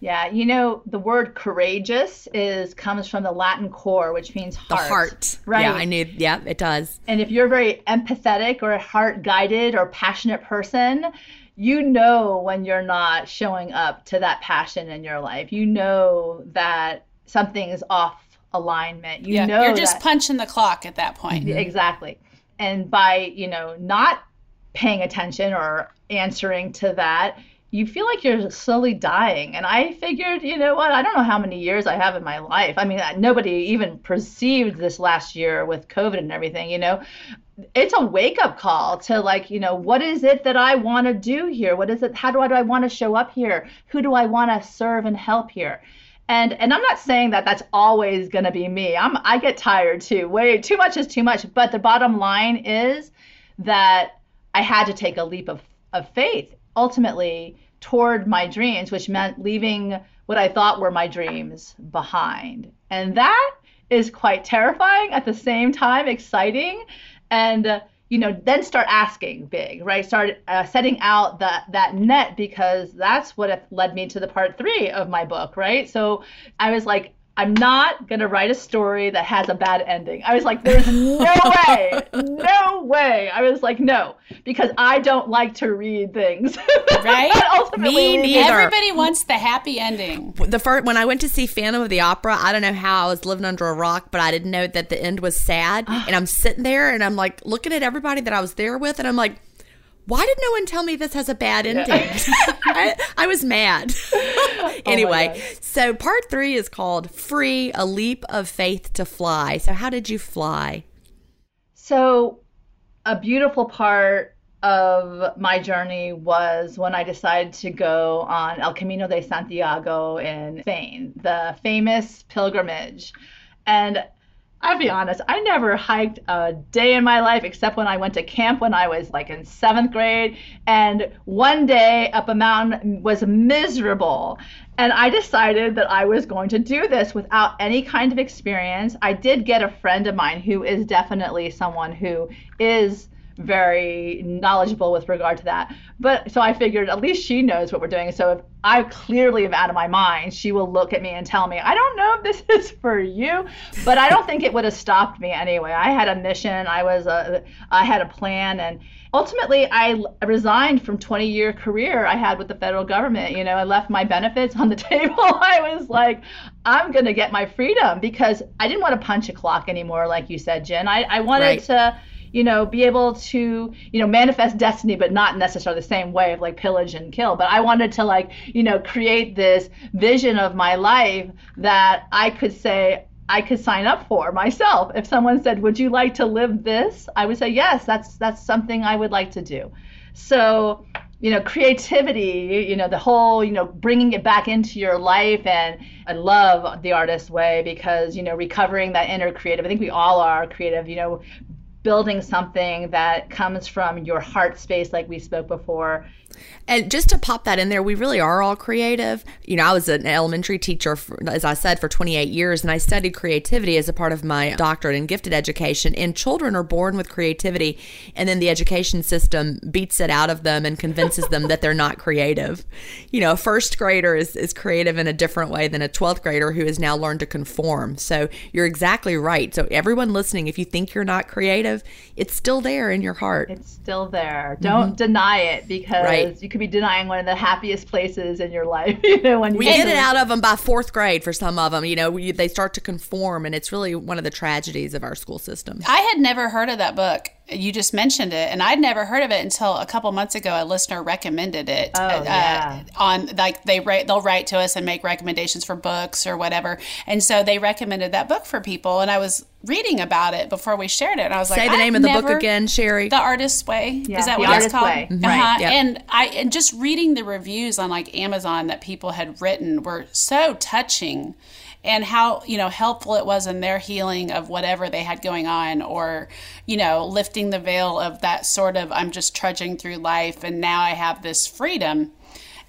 Yeah, you know, the word courageous is comes from the Latin core, which means heart. The heart. Right. Yeah, I knew. Yeah, it does. And if you're a very empathetic or heart-guided or passionate person, you know when you're not showing up to that passion in your life. You know that something's off alignment. You yeah, know you're just that, punching the clock at that point. Exactly. And by, you know, not paying attention or answering to that, you feel like you're slowly dying. And I figured, you know what, I don't know how many years I have in my life. I mean, nobody even perceived this last year with COVID and everything, you know. It's a wake-up call to like, you know, what is it that I want to do here? What is it? How do I, do I want to show up here? Who do I want to serve and help here? And and I'm not saying that that's always going to be me. I'm I get tired too. Way too much is too much. But the bottom line is that I had to take a leap of, of faith, ultimately, toward my dreams, which meant leaving what I thought were my dreams behind. And that is quite terrifying, at the same time exciting. And, uh, you know, then start asking big, right? Start uh, setting out that, that net, because that's what led me to the part three of my book, right? So I was like, I'm not going to write a story that has a bad ending. I was like, there's no way, no way. I was like, no, because I don't like to read things. Right? Me neither. Everybody wants the happy ending. The first, when I went to see Phantom of the Opera, I don't know how I was living under a rock, but I didn't know that the end was sad. And I'm sitting there and I'm like looking at everybody that I was there with and I'm like, why did no one tell me this has a bad ending? Yeah. I, I was mad. Anyway, oh so part three is called Free, A Leap of Faith to Fly. So how did you fly? So a beautiful part of my journey was when I decided to go on El Camino de Santiago in Spain, the famous pilgrimage. And I'll be honest, I never hiked a day in my life except when I went to camp when I was like in seventh grade. And one day up a mountain was miserable. And I decided that I was going to do this without any kind of experience. I did get a friend of mine who is definitely someone who is very knowledgeable with regard to that. But so I figured at least she knows what we're doing. So if I clearly am out of my mind, she will look at me and tell me, I don't know if this is for you, but I don't think it would have stopped me anyway. I had a mission. I was a, I had a plan. And ultimately I resigned from twenty year career I had with the federal government. You know, I left my benefits on the table. I was like, I'm going to get my freedom because I didn't want to punch a clock anymore. Like you said, Jen, I, I wanted right. to, you know, be able to, you know, manifest destiny, but not necessarily the same way of like pillage and kill. But I wanted to like, you know, create this vision of my life that I could say I could sign up for myself. If someone said, would you like to live this? I would say, yes, that's that's something I would like to do. So, you know, creativity, you know, the whole, you know, bringing it back into your life. And I love The Artist's Way because, you know, recovering that inner creative. I think we all are creative, you know, building something that comes from your heart space like we spoke before. And just to pop that in there, we really are all creative. You know, I was an elementary teacher, for, as I said, for twenty-eight years, and I studied creativity as a part of my doctorate in gifted education. And children are born with creativity, and then the education system beats it out of them and convinces them that they're not creative. You know, a first grader is, is creative in a different way than a twelfth grader who has now learned to conform. So you're exactly right. So everyone listening, if you think you're not creative, of, it's still there in your heart. It's still there. Don't mm-hmm. deny it, because right. you could be denying one of the happiest places in your life. You know, when you we get it out of them by fourth grade for some of them. You know, we, they start to conform, and it's really one of the tragedies of our school system. I had never heard of that book. You just mentioned it, and I'd never heard of it until a couple months ago. A listener recommended it. Oh, uh, yeah. On like they write, they'll write to us and make recommendations for books or whatever, and so they recommended that book for people. And I was reading about it before we shared it, and I was like, "Say the name I've of the never, book again, Sherry." The Artist's Way. Yeah, is that the what it's called? Way. Uh-huh. Right. Yep. And I and just reading the reviews on like Amazon that people had written were so touching. And how, you know, helpful it was in their healing of whatever they had going on, or, you know, lifting the veil of that sort of, I'm just trudging through life and now I have this freedom.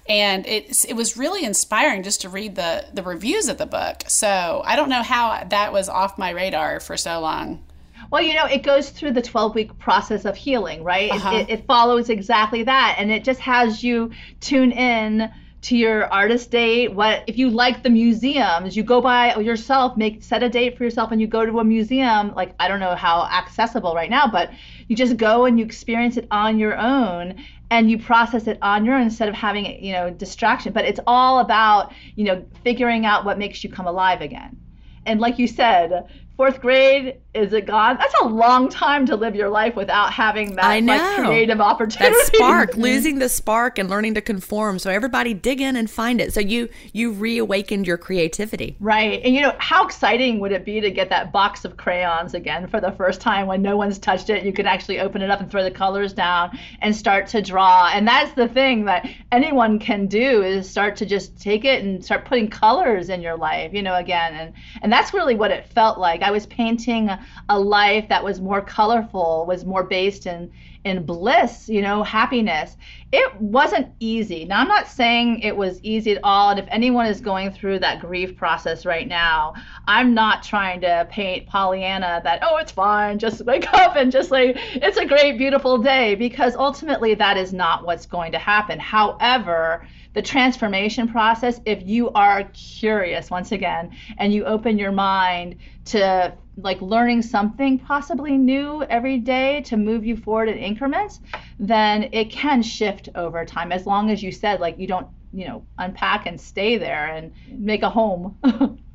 And it, it was really inspiring just to read the, the reviews of the book. So I don't know how that was off my radar for so long. Well, you know, it goes through the twelve-week process of healing, right? Uh-huh. It, it, it follows exactly that. And it just has you tune in to your artist date. What if you like the museums? You go by yourself, make set a date for yourself, and you go to a museum. Like, I don't know how accessible right now, but you just go and you experience it on your own, and you process it on your own instead of having, you know, distraction. But it's all about, you know, figuring out what makes you come alive again. And like you said, fourth grade, is it gone? That's a long time to live your life without having that like, creative opportunity. That spark, losing the spark and learning to conform. So everybody dig in and find it. So you you reawakened your creativity. Right. And you know, how exciting would it be to get that box of crayons again for the first time when no one's touched it? You could actually open it up and throw the colors down and start to draw. And that's the thing that anyone can do, is start to just take it and start putting colors in your life, you know, again. And, and that's really what it felt like. I was painting a life that was more colorful, was more based in, in bliss, you know, happiness. It wasn't easy. Now, I'm not saying it was easy at all. And if anyone is going through that grief process right now, I'm not trying to paint Pollyanna that, oh, it's fine, just wake up and just like, it's a great, beautiful day, because ultimately that is not what's going to happen. However, the transformation process, if you are curious, once again, and you open your mind to like learning something possibly new every day to move you forward in increments, then it can shift over time, as long as you said, like, you don't, you know, unpack and stay there and make a home.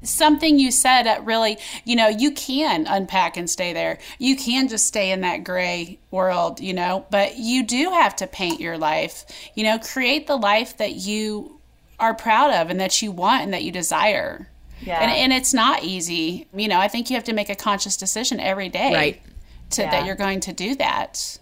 Something you said really, you know, you can unpack and stay there. You can just stay in that gray world, you know, but you do have to paint your life, you know, create the life that you are proud of and that you want and that you desire. Yeah. And, and it's not easy. You know, I think you have to make a conscious decision every day, right, to, yeah. that you're going to do that.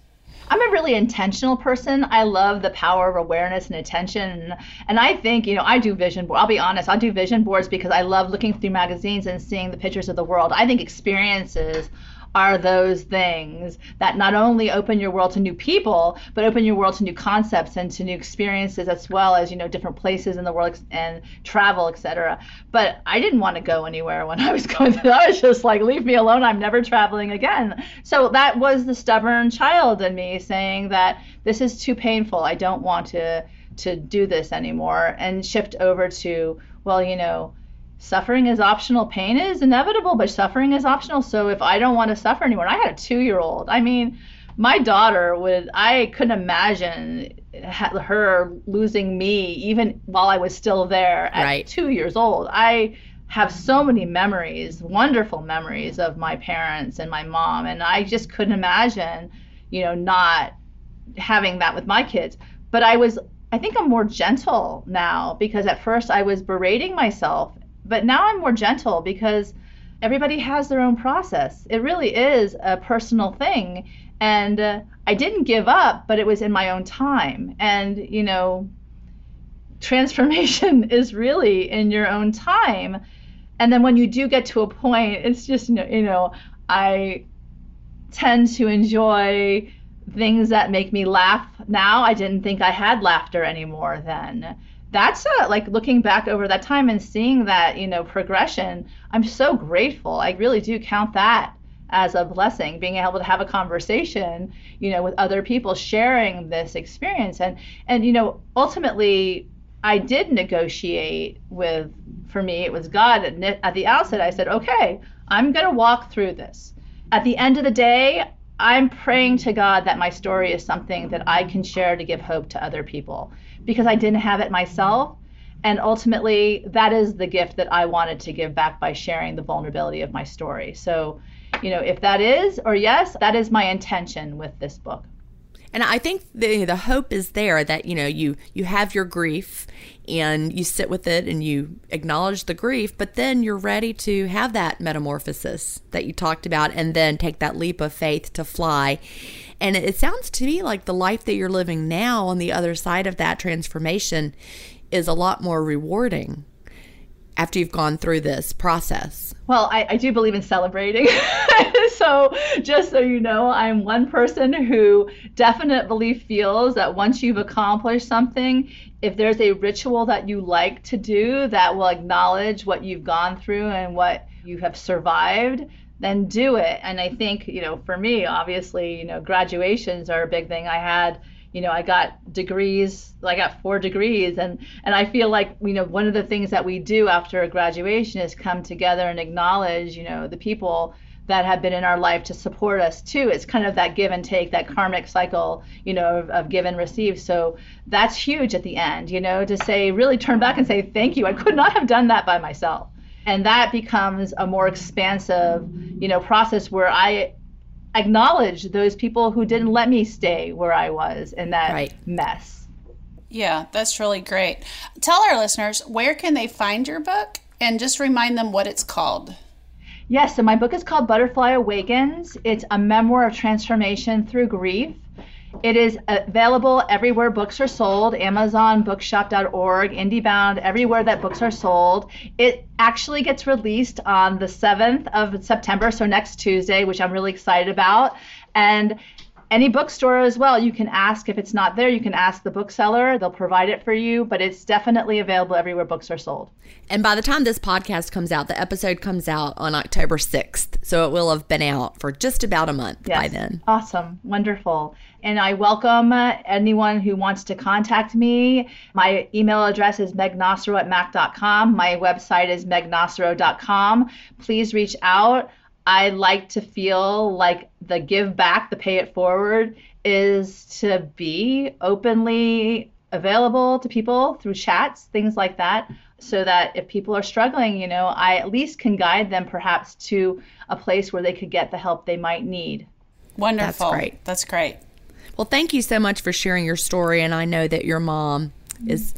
I'm a really intentional person. I love the power of awareness and attention. And I think, you know, I do vision boards. I'll be honest, I'll do vision boards because I love looking through magazines and seeing the pictures of the world. I think experiences are those things that not only open your world to new people, but open your world to new concepts and to new experiences, as well as, you know, different places in the world and travel, et cetera. But I didn't want to go anywhere when I was going through that. I was just like, leave me alone. I'm never traveling again. So that was the stubborn child in me saying that this is too painful. I don't want to to do this anymore, and shift over to, well, you know, suffering is optional, pain is inevitable, but suffering is optional. So if I don't want to suffer anymore, I had a two-year-old. I mean, my daughter would, I couldn't imagine her losing me even while I was still there at right. two years old. I have so many memories, wonderful memories of my parents and my mom. And I just couldn't imagine, you know, not having that with my kids. But I was, I think I'm more gentle now, because at first I was berating myself. But now I'm more gentle, because everybody has their own process. It really is a personal thing. And uh, I didn't give up, but it was in my own time. And, you know, transformation is really in your own time. And then when you do get to a point, it's just, you know, you know, I tend to enjoy things that make me laugh now. I didn't think I had laughter anymore then. That's a, like looking back over that time and seeing that, you know, progression, I'm so grateful. I really do count that as a blessing, being able to have a conversation, you know, with other people, sharing this experience. And, and, you know, ultimately I did negotiate with, for me, it was God. And at the outset, I said, okay, I'm going to walk through this. At the end of the day, I'm praying to God that my story is something that I can share to give hope to other people, because I didn't have it myself. And ultimately, that is the gift that I wanted to give back by sharing the vulnerability of my story. So, you know, if that is, or yes, that is my intention with this book. And I think the the hope is there that, you know, you, you have your grief and you sit with it and you acknowledge the grief, but then you're ready to have that metamorphosis that you talked about and then take that leap of faith to fly. And it, it sounds to me like the life that you're living now on the other side of that transformation is a lot more rewarding after you've gone through this process. Well, I, I do believe in celebrating. So just so you know, I'm one person who definitely feels that once you've accomplished something, if there's a ritual that you like to do that will acknowledge what you've gone through and what you have survived, then do it. And I think, you know, for me, obviously, you know, graduations are a big thing. I had You know, I got degrees, I got four degrees. And, and I feel like, you know, one of the things that we do after a graduation is come together and acknowledge, you know, the people that have been in our life to support us too. It's kind of that give and take, that karmic cycle, you know, of, of give and receive. So that's huge at the end, you know, to say, really turn back and say, thank you. I could not have done that by myself. And that becomes a more expansive, you know, process where I acknowledge those people who didn't let me stay where I was in that right. mess. Yeah, that's really great. Tell our listeners, where can they find your book? And just remind them what it's called. Yes, so my book is called Butterfly Awakens. It's a memoir of transformation through grief. It is available everywhere books are sold, Amazon, bookshop dot org, IndieBound, everywhere that books are sold. It actually gets released on the seventh of September, so next Tuesday, which I'm really excited about. And any bookstore as well, you can ask. If it's not there, you can ask the bookseller. They'll provide it for you, but it's definitely available everywhere books are sold. And by the time this podcast comes out, the episode comes out on October sixth, so it will have been out for just about a month yes. by then. Awesome. Wonderful. And I welcome uh, anyone who wants to contact me. My email address is meg nocero at mac dot com. My website is meg nocero dot com. Please reach out. I like to feel like the give back, the pay it forward, is to be openly available to people through chats, things like that, so that if people are struggling, you know, I at least can guide them perhaps to a place where they could get the help they might need. Wonderful. That's great. That's great. Well, thank you so much for sharing your story. And I know that your mom is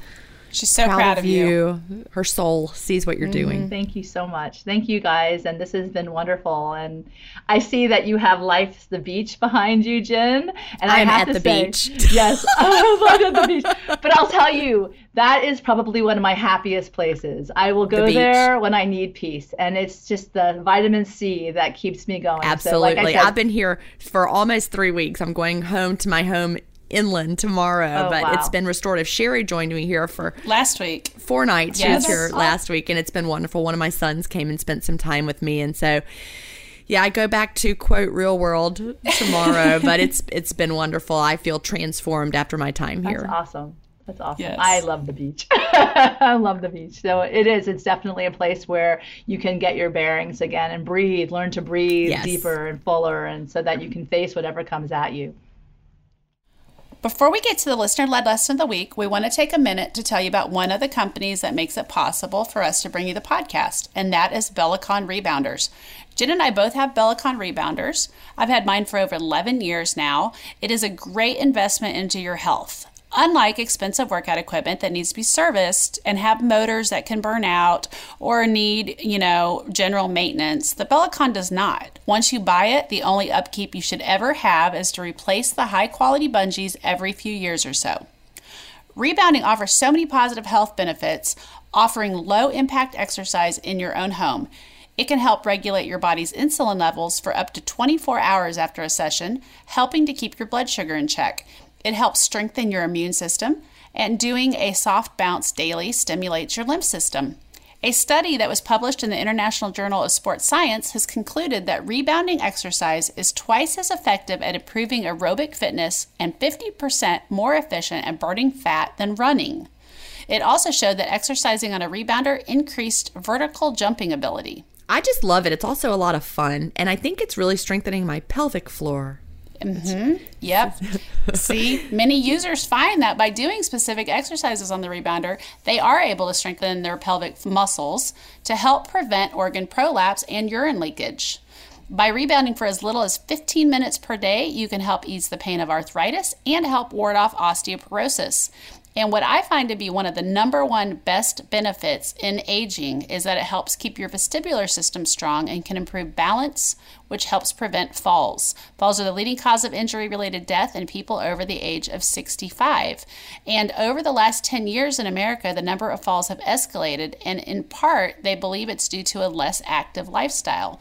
She's so proud, proud of you. you. Her soul sees what you're mm-hmm. doing. Thank you so much. Thank you, guys. And this has been wonderful. And I see that you have Life's the Beach behind you, Jen. And I am at the say, beach. Yes, I'm at the beach. But I'll tell you, that is probably one of my happiest places. I will go the there when I need peace. And it's just the vitamin C that keeps me going. Absolutely. So, like I said, I've been here for almost three weeks. I'm going home to my home inland tomorrow, oh, but wow. It's been restorative. Sherry joined me here for last week, four nights. Yes. She was here last week, and it's been wonderful. One of my sons came and spent some time with me, and so yeah, I go back to quote real world tomorrow, but it's it's been wonderful. I feel transformed after my time here. That's awesome. That's awesome. Yes. I love the beach. I love the beach. So it is. It's definitely a place where you can get your bearings again and breathe, learn to breathe yes. deeper and fuller, and so that you can face whatever comes at you. Before we get to the listener-led lesson of the week, we want to take a minute to tell you about one of the companies that makes it possible for us to bring you the podcast, and that is Bellicon Rebounders. Jen and I both have Bellicon Rebounders. I've had mine for over eleven years now. It is a great investment into your health. Unlike expensive workout equipment that needs to be serviced and have motors that can burn out or need, you know, general maintenance, the Bellicon does not. Once you buy it, the only upkeep you should ever have is to replace the high-quality bungees every few years or so. Rebounding offers so many positive health benefits, offering low-impact exercise in your own home. It can help regulate your body's insulin levels for up to twenty-four hours after a session, helping to keep your blood sugar in check. It helps strengthen your immune system, and doing a soft bounce daily stimulates your lymph system. A study that was published in the International Journal of Sports Science has concluded that rebounding exercise is twice as effective at improving aerobic fitness and fifty percent more efficient at burning fat than running. It also showed that exercising on a rebounder increased vertical jumping ability. I just love it. It's also a lot of fun, and I think it's really strengthening my pelvic floor. Mm-hmm. Yep. See, many users find that by doing specific exercises on the rebounder, they are able to strengthen their pelvic muscles to help prevent organ prolapse and urine leakage. By rebounding for as little as fifteen minutes per day, you can help ease the pain of arthritis and help ward off osteoporosis. And what I find to be one of the number one best benefits in aging is that it helps keep your vestibular system strong and can improve balance, which helps prevent falls. Falls are the leading cause of injury-related death in people over the age of sixty-five. And over the last ten years in America, the number of falls have escalated, and in part, they believe it's due to a less active lifestyle.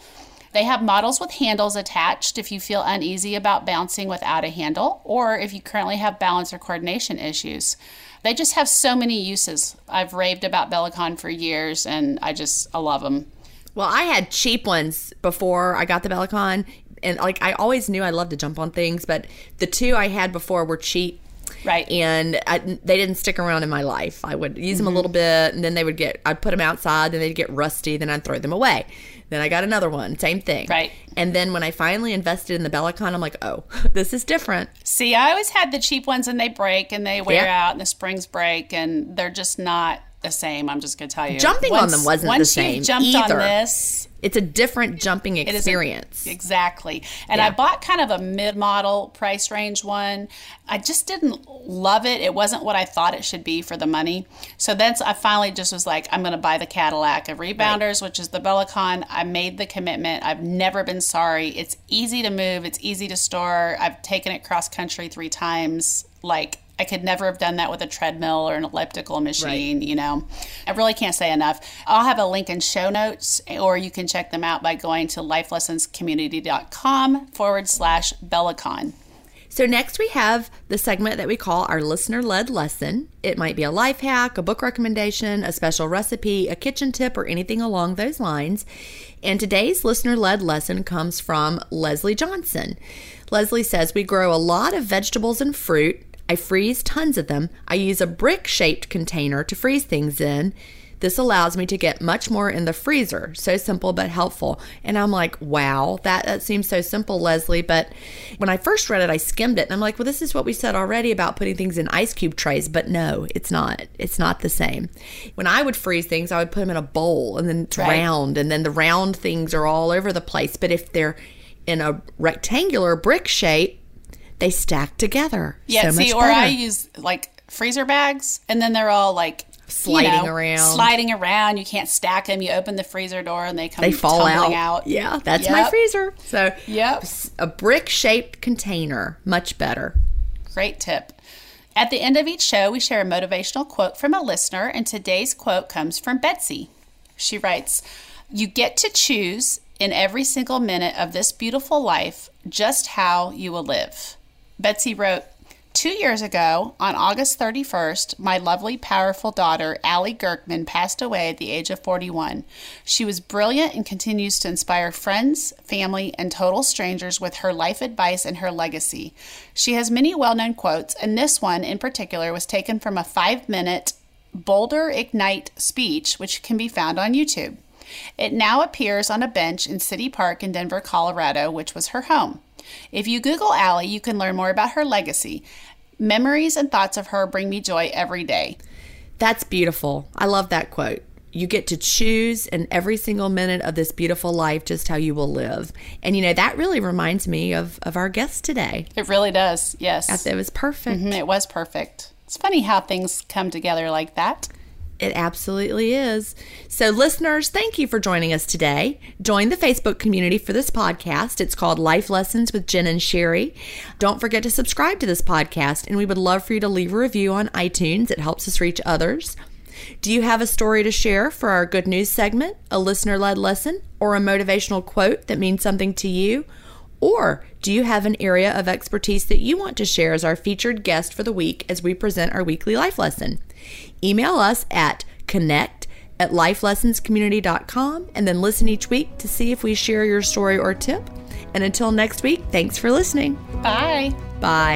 They have models with handles attached if you feel uneasy about bouncing without a handle or if you currently have balance or coordination issues. They just have so many uses. I've raved about Bellicon for years, and I just I love them. Well, I had cheap ones before I got the Bellicon, and like I always knew I loved to jump on things, but the two I had before were cheap. Right. And I, they didn't stick around in my life. I would use mm-hmm. them a little bit, and then they would get, I'd put them outside, then they'd get rusty, then I'd throw them away. Then I got another one, same thing. Right. And then when I finally invested in the Bellicon, I'm like, oh, this is different. See, I always had the cheap ones, and they break, and they wear yeah. out, and the springs break, and they're just not the same. I'm just going to tell you. Jumping once, on them wasn't the same Once you jumped either. on this. It's a different jumping experience. A, exactly. And yeah. I bought kind of a mid-model price range one. I just didn't love it. It wasn't what I thought it should be for the money. So then I finally just was like, I'm going to buy the Cadillac of rebounders, right. which is the Bellicon. I made the commitment. I've never been sorry. It's easy to move. It's easy to store. I've taken it cross-country three times. Like, I could never have done that with a treadmill or an elliptical machine, right. you know. I really can't say enough. I'll have a link in show notes, or you can check them out by going to lifelessonscommunity.com forward slash Bellicon. So next we have the segment that we call our listener-led lesson. It might be a life hack, a book recommendation, a special recipe, a kitchen tip, or anything along those lines. And today's listener-led lesson comes from Leslie Johnson. Leslie says, we grow a lot of vegetables and fruit. I freeze tons of them. I use a brick-shaped container to freeze things in. This allows me to get much more in the freezer. So simple but helpful. And I'm like, wow, that, that seems so simple, Leslie. But when I first read it, I skimmed it. And I'm like, well, this is what we said already about putting things in ice cube trays. But no, it's not. It's not the same. When I would freeze things, I would put them in a bowl, and then it's right. round. And then the round things are all over the place. But if they're in a rectangular brick shape, they stack together. Yeah, so see, much or better. I use like freezer bags, and then they're all like sliding you know, around. Sliding around. You can't stack them. You open the freezer door, and they come they fall tumbling out. out. Yeah, that's yep. my freezer. So, yep. a brick-shaped container, much better. Great tip. At the end of each show, we share a motivational quote from a listener, and today's quote comes from Betsy. She writes, "You get to choose in every single minute of this beautiful life just how you will live." Betsy wrote, two years ago, on August thirty-first, my lovely, powerful daughter, Allie Girkman, passed away at the age of forty-one. She was brilliant and continues to inspire friends, family, and total strangers with her life advice and her legacy. She has many well-known quotes, and this one in particular was taken from a five-minute Boulder Ignite speech, which can be found on YouTube. It now appears on a bench in City Park in Denver, Colorado, which was her home. If you Google Allie, you can learn more about her legacy. Memories and thoughts of her bring me joy every day. That's beautiful. I love that quote. You get to choose in every single minute of this beautiful life just how you will live. And, you know, that really reminds me of, of our guest today. It really does, yes. It was perfect. Mm-hmm, it was perfect. It's funny how things come together like that. It absolutely is. So listeners, thank you for joining us today. Join the Facebook community for this podcast. It's called Life Lessons with Jen and Sherry. Don't forget to subscribe to this podcast, and we would love for you to leave a review on iTunes. It helps us reach others. Do you have a story to share for our good news segment, a listener-led lesson, or a motivational quote that means something to you? Or do you have an area of expertise that you want to share as our featured guest for the week as we present our weekly life lesson? Email us at connect at lifelessonscommunity.com and then listen each week to see if we share your story or tip. And until next week, thanks for listening. Bye. Bye.